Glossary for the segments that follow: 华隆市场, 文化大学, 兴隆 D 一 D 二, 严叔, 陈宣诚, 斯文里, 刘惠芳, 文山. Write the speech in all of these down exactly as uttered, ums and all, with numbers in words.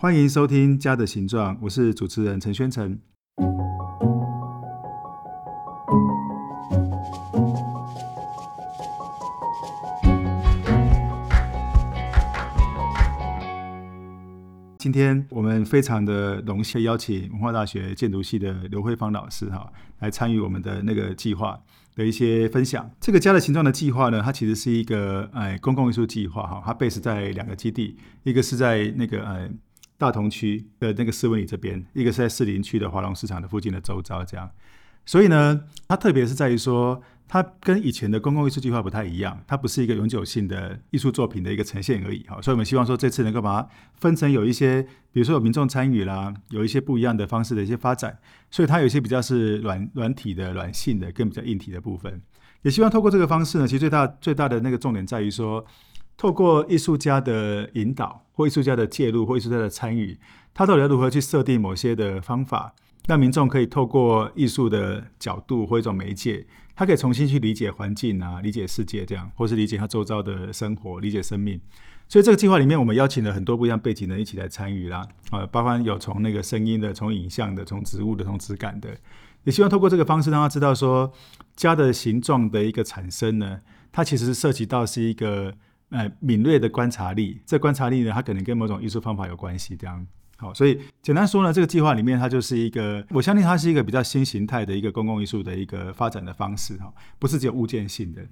欢迎收听《家的形状》，我是主持人陈宣诚。今天我们非常的荣幸邀请文化大学建筑系的刘惠芳老师哈来参与我们的那个计划的一些分享。这个家的形状的计划呢，它其实是一个、哎、公共艺术计划哈，它 base 在两个基地，一个是在那个、哎、大同区的那个斯文里这边，一个是在士林区的华隆市场的附近的周遭这样。所以呢，它特别是在于说，它跟以前的公共艺术计划不太一样，它不是一个永久性的艺术作品的一个呈现而已。所以我们希望说这次能够把它分成有一些，比如说有民众参与啦，有一些不一样的方式的一些发展，所以它有一些比较是 软, 软体的软性的跟比较硬体的部分。也希望透过这个方式呢，其实最大最大的那个重点在于说，透过艺术家的引导或艺术家的介入或艺术家的参与，他到底要如何去设定某些的方法，让民众可以透过艺术的角度或一种媒介，他可以重新去理解环境啊，理解世界这样，或是理解他周遭的生活，理解生命。所以这个计划里面，我们邀请了很多不一样背景的人一起来参与啦，呃、包括有从那个声音的，从影像的，从植物的，从质感的，也希望透过这个方式让他知道说，家的形状的一个产生呢，它其实是涉及到是一个、呃、敏锐的观察力，这观察力呢，它可能跟某种艺术方法有关系这样。好，所以简单说呢，这个计划里面它就是一个，我相信它是一个比较新形态的一个公共艺术的一个发展的方式，不是只有物件性的。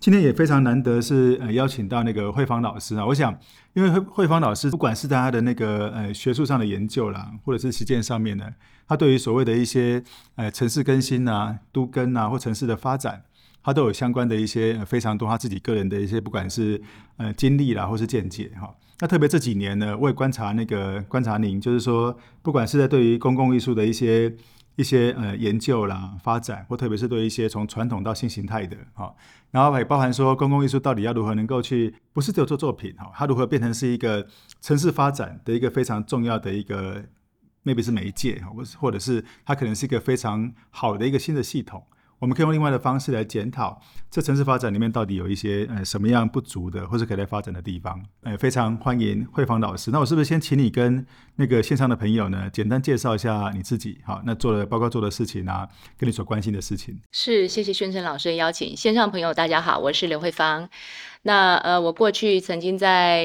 今天也非常难得是、呃、邀请到那个惠芳老师啊，我想因为惠芳老师不管是在他的那个、呃、学术上的研究啦，或者是实践上面呢，他对于所谓的一些、呃、城市更新啊、都更啊或城市的发展，他都有相关的一些、呃、非常多他自己个人的一些不管是、呃、经历啦或是见解哈。那特别这几年呢，我也观察那个观察您，就是说，不管是在对于公共艺术的一些一些呃研究啦、发展，或特别是对一些从传统到新形态的，哈、哦，然后也包含说公共艺术到底要如何能够去，不是只有做作品哈、哦，它如何变成是一个城市发展的一个非常重要的一个 maybe 是媒介，或者是它可能是一个非常好的一个新的系统。我们可以用另外的方式来检讨这城市发展里面到底有一些、呃、什么样不足的，或是可以来发展的地方、呃、非常欢迎惠芳老师。那我是不是先请你跟那个线上的朋友呢，简单介绍一下你自己，好，那做了包括做的事情啊，跟你所关心的事情。是，谢谢宣诚老师的邀请。线上朋友大家好，我是刘惠芳。那、呃、我过去曾经在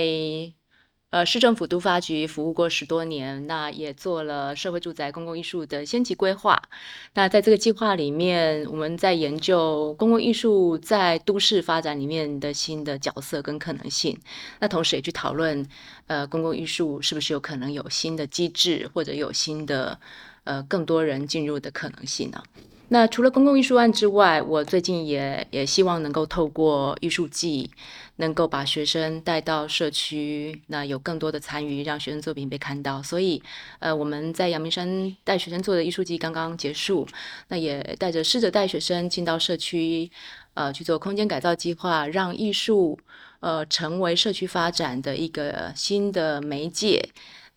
呃，市政府都发局服务过十多年，那也做了社会住宅公共艺术的先期规划。那在这个计划里面，我们在研究公共艺术在都市发展里面的新的角色跟可能性。那同时也去讨论，呃，公共艺术是不是有可能有新的机制，或者有新的呃更多人进入的可能性呢、啊？那除了公共艺术案之外，我最近也也希望能够透过艺术季，能够把学生带到社区，那有更多的参与，让学生作品被看到。所以，呃，我们在阳明山带学生做的艺术季刚刚结束，那也带着试着带学生进到社区，呃，去做空间改造计划，让艺术，呃，成为社区发展的一个新的媒介。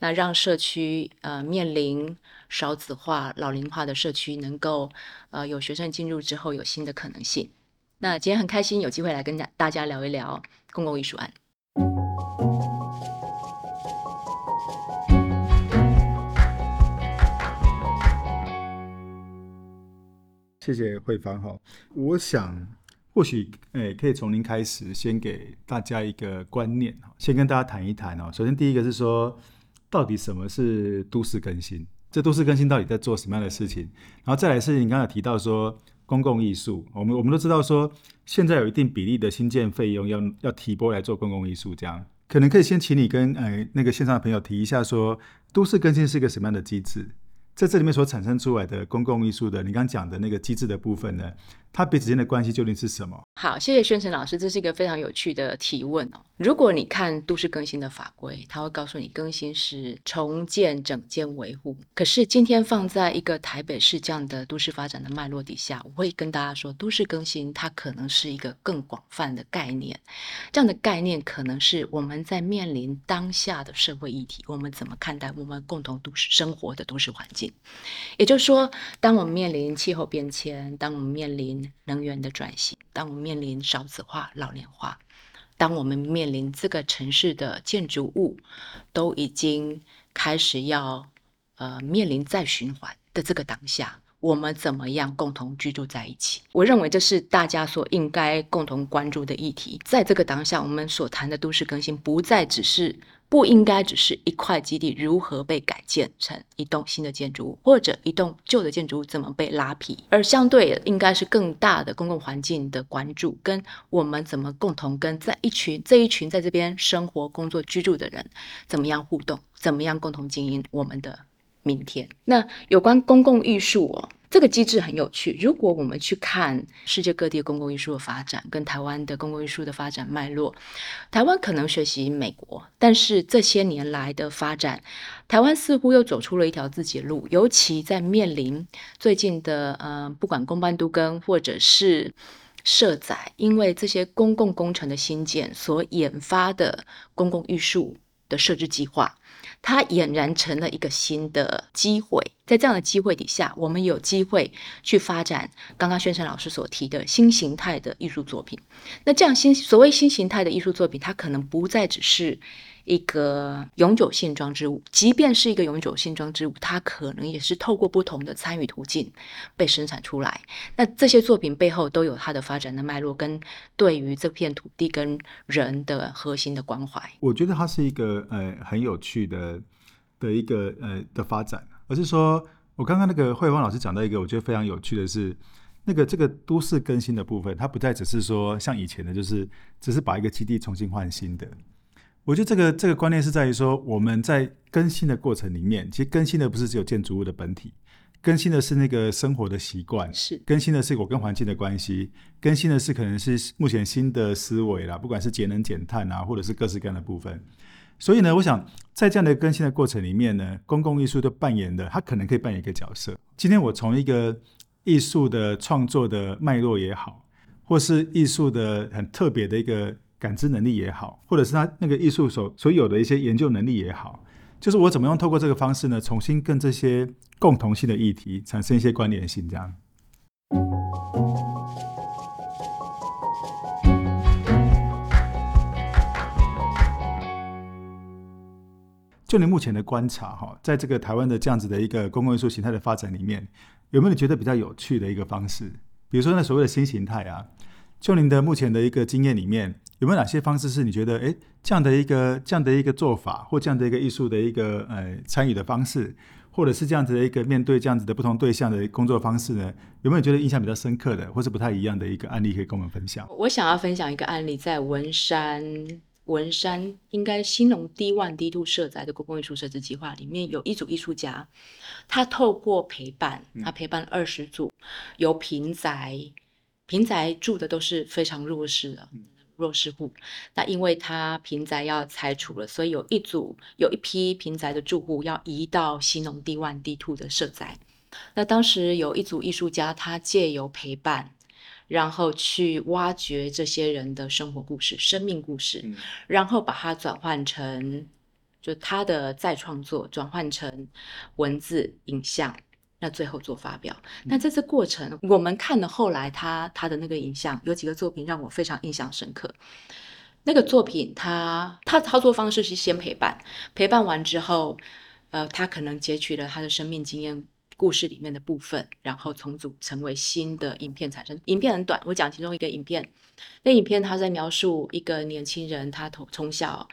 那让社区呃面临少子化、老龄化的社区能够呃有学生进入之后有新的可能性。那今天很开心有机会来跟大家聊一聊公共艺术案。谢谢惠芳。我想或许、欸、可以从您开始，先给大家一个观念，先跟大家谈一谈。首先第一个是说，到底什么是都市更新？这都市更新到底在做什么样的事情？然后再来是你刚才提到说公共艺术，我们我们都知道说现在有一定比例的新建费用要要提拨来做公共艺术，这样可能可以先请你跟、呃、那个线上的朋友提一下说，都市更新是一个什么样的机制？在这里面所产生出来的公共艺术的，你刚刚讲的那个机制的部分呢，它彼此间的关系究竟是什么？好，谢谢宣诚老师，这是一个非常有趣的提问哦。如果你看都市更新的法规，它会告诉你更新是重建、整建、维护。可是今天放在一个台北市这样的都市发展的脉络底下，我会跟大家说，都市更新它可能是一个更广泛的概念。这样的概念可能是我们在面临当下的社会议题，我们怎么看待我们共同都市生活的都市环境。也就是说，当我们面临气候变迁，当我们面临能源的转型，当我们面临少子化、老龄化，当我们面临这个城市的建筑物都已经开始要呃面临再循环的这个当下，我们怎么样共同居住在一起？我认为这是大家所应该共同关注的议题。在这个当下，我们所谈的都市更新不再只是，不应该只是一块基地如何被改建成一栋新的建筑物，或者一栋旧的建筑物怎么被拉皮，而相对应该是更大的公共环境的关注，跟我们怎么共同跟在一群这一群在这边生活、工作、居住的人怎么样互动，怎么样共同经营我们的明天。那有关公共艺术哦，这个机制很有趣。如果我们去看世界各地公共艺术的发展跟台湾的公共艺术的发展脉络，台湾可能学习美国，但是这些年来的发展，台湾似乎又走出了一条自己的路，尤其在面临最近的呃，不管公办都更或者是社宅，因为这些公共工程的兴建所引发的公共艺术的设置计划，它俨然成了一个新的机会。在这样的机会底下，我们有机会去发展刚刚宣成老师所提的新形态的艺术作品。那这样新所谓新形态的艺术作品，它可能不再只是一个永久性装置物，即便是一个永久性装置物，它可能也是透过不同的参与途径被生产出来。那这些作品背后都有它的发展的脉络，跟对于这片土地跟人的核心的关怀。我觉得它是一个呃很有趣的的一个呃的发展，而是说我刚刚那个惠芳老师讲到一个我觉得非常有趣的是，那个这个都市更新的部分，它不再只是说像以前的就是只是把一个基地重新换新的。我觉得这个这个观念是在于说，我们在更新的过程里面，其实更新的不是只有建筑物的本体，更新的是那个生活的习惯，是更新的是我跟环境的关系，更新的是可能是目前新的思维啦，不管是节能减碳啊，或者是各式各样的部分。所以呢，我想在这样的更新的过程里面呢，公共艺术都扮演的，它可能可以扮演一个角色。今天我从一个艺术的创作的脉络也好，或是艺术的很特别的一个感知能力也好，或者是他那个艺术 所, 所有的一些研究能力也好，就是我怎么用透过这个方式呢，重新跟这些共同性的议题产生一些关联性这样。就你目前的观察，在这个台湾的这样子的一个公共艺术形态的发展里面，有没有你觉得比较有趣的一个方式？比如说那所谓的新形态啊，就您的目前的一个经验里面，有没有哪些方式是你觉得诶这样的一个这样的一个做法，或这样的一个艺术的一个呃参与的方式，或者是这样子的一个面对这样子的不同对象的工作方式呢？有没有觉得印象比较深刻的，或是不太一样的一个案例可以跟我们分享？我想要分享一个案例，在文山文山应该兴隆 D 一 D 二 社宅的公共艺术设置计划里面，有一组艺术家，他透过陪伴，他陪伴二十组由平宅。平宅住的都是非常弱势的弱势户，那因为他平宅要拆除了，所以有一组有一批平宅的住户要移到兴隆 D 一 D 二 的社宅。那当时有一组艺术家，他借由陪伴，然后去挖掘这些人的生活故事、生命故事，嗯、然后把它转换成就他的再创作，转换成文字、影像。那最后做发表。那这次过程，我们看了后来他他的那个影像，有几个作品让我非常印象深刻。那个作品他他操作方式是先陪伴，陪伴完之后，呃，他可能截取了他的生命经验故事里面的部分，然后重组成为新的影片产生。影片很短，我讲其中一个影片。那影片他在描述一个年轻人，他从小。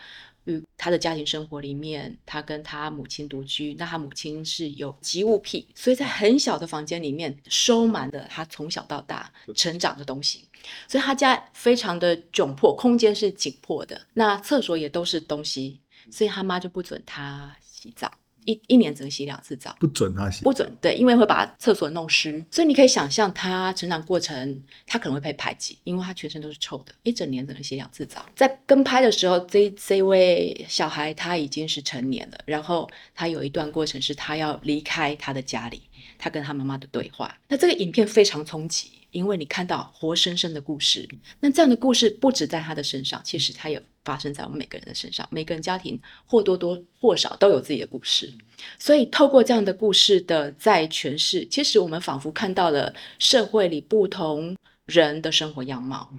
他的家庭生活里面，他跟他母亲独居，那他母亲是有及物癖，所以在很小的房间里面收满了他从小到大成长的东西，所以他家非常的窘迫，空间是紧迫的，那厕所也都是东西，所以他妈就不准他洗澡，一, 一年只能洗两次澡，不准他洗，不准，对，因为会把厕所弄湿，所以你可以想象他成长过程，他可能会被排挤，因为他全身都是臭的，一整年只能洗两次澡。在跟拍的时候，这这位小孩他已经是成年了，然后他有一段过程是他要离开他的家里，他跟他妈妈的对话。那这个影片非常冲击，因为你看到活生生的故事，那这样的故事不止在他的身上，其实他也发生在我们每个人的身上，每个人家庭或多多或少都有自己的故事，所以透过这样的故事的再诠释，其实我们仿佛看到了社会里不同人的生活样貌，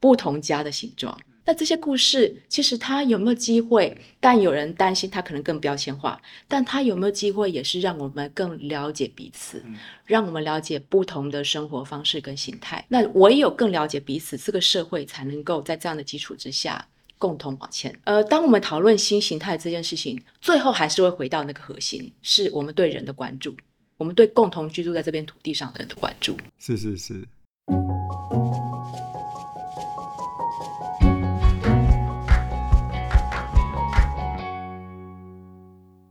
不同家的形状，那这些故事其实它有没有机会，但有人担心它可能更标签化，但它有没有机会也是让我们更了解彼此，让我们了解不同的生活方式跟形态。那唯有更了解彼此，这个社会才能够在这样的基础之下共同往前。呃，当我们讨论新形态这件事情，最后还是会回到那个核心，是我们对人的关注，我们对共同居住在这边土地上的人的关注。是是是。